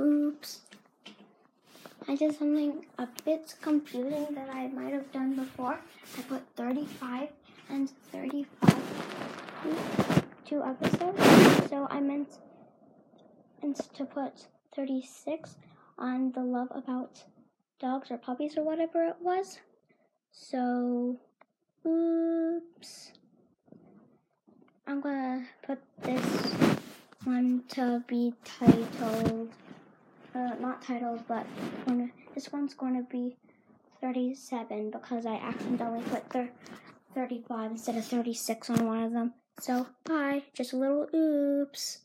Oops. I did something a bit confusing that I might have done before. I put 35 and 35 two episodes. So I meant to put 36 on the love about dogs or puppies or whatever it was. So, oops. I'm gonna put this one to be titled, not titled, but this one's going to be 37 because I accidentally put 35 instead of 36 on one of them. So, hi, just a little oops.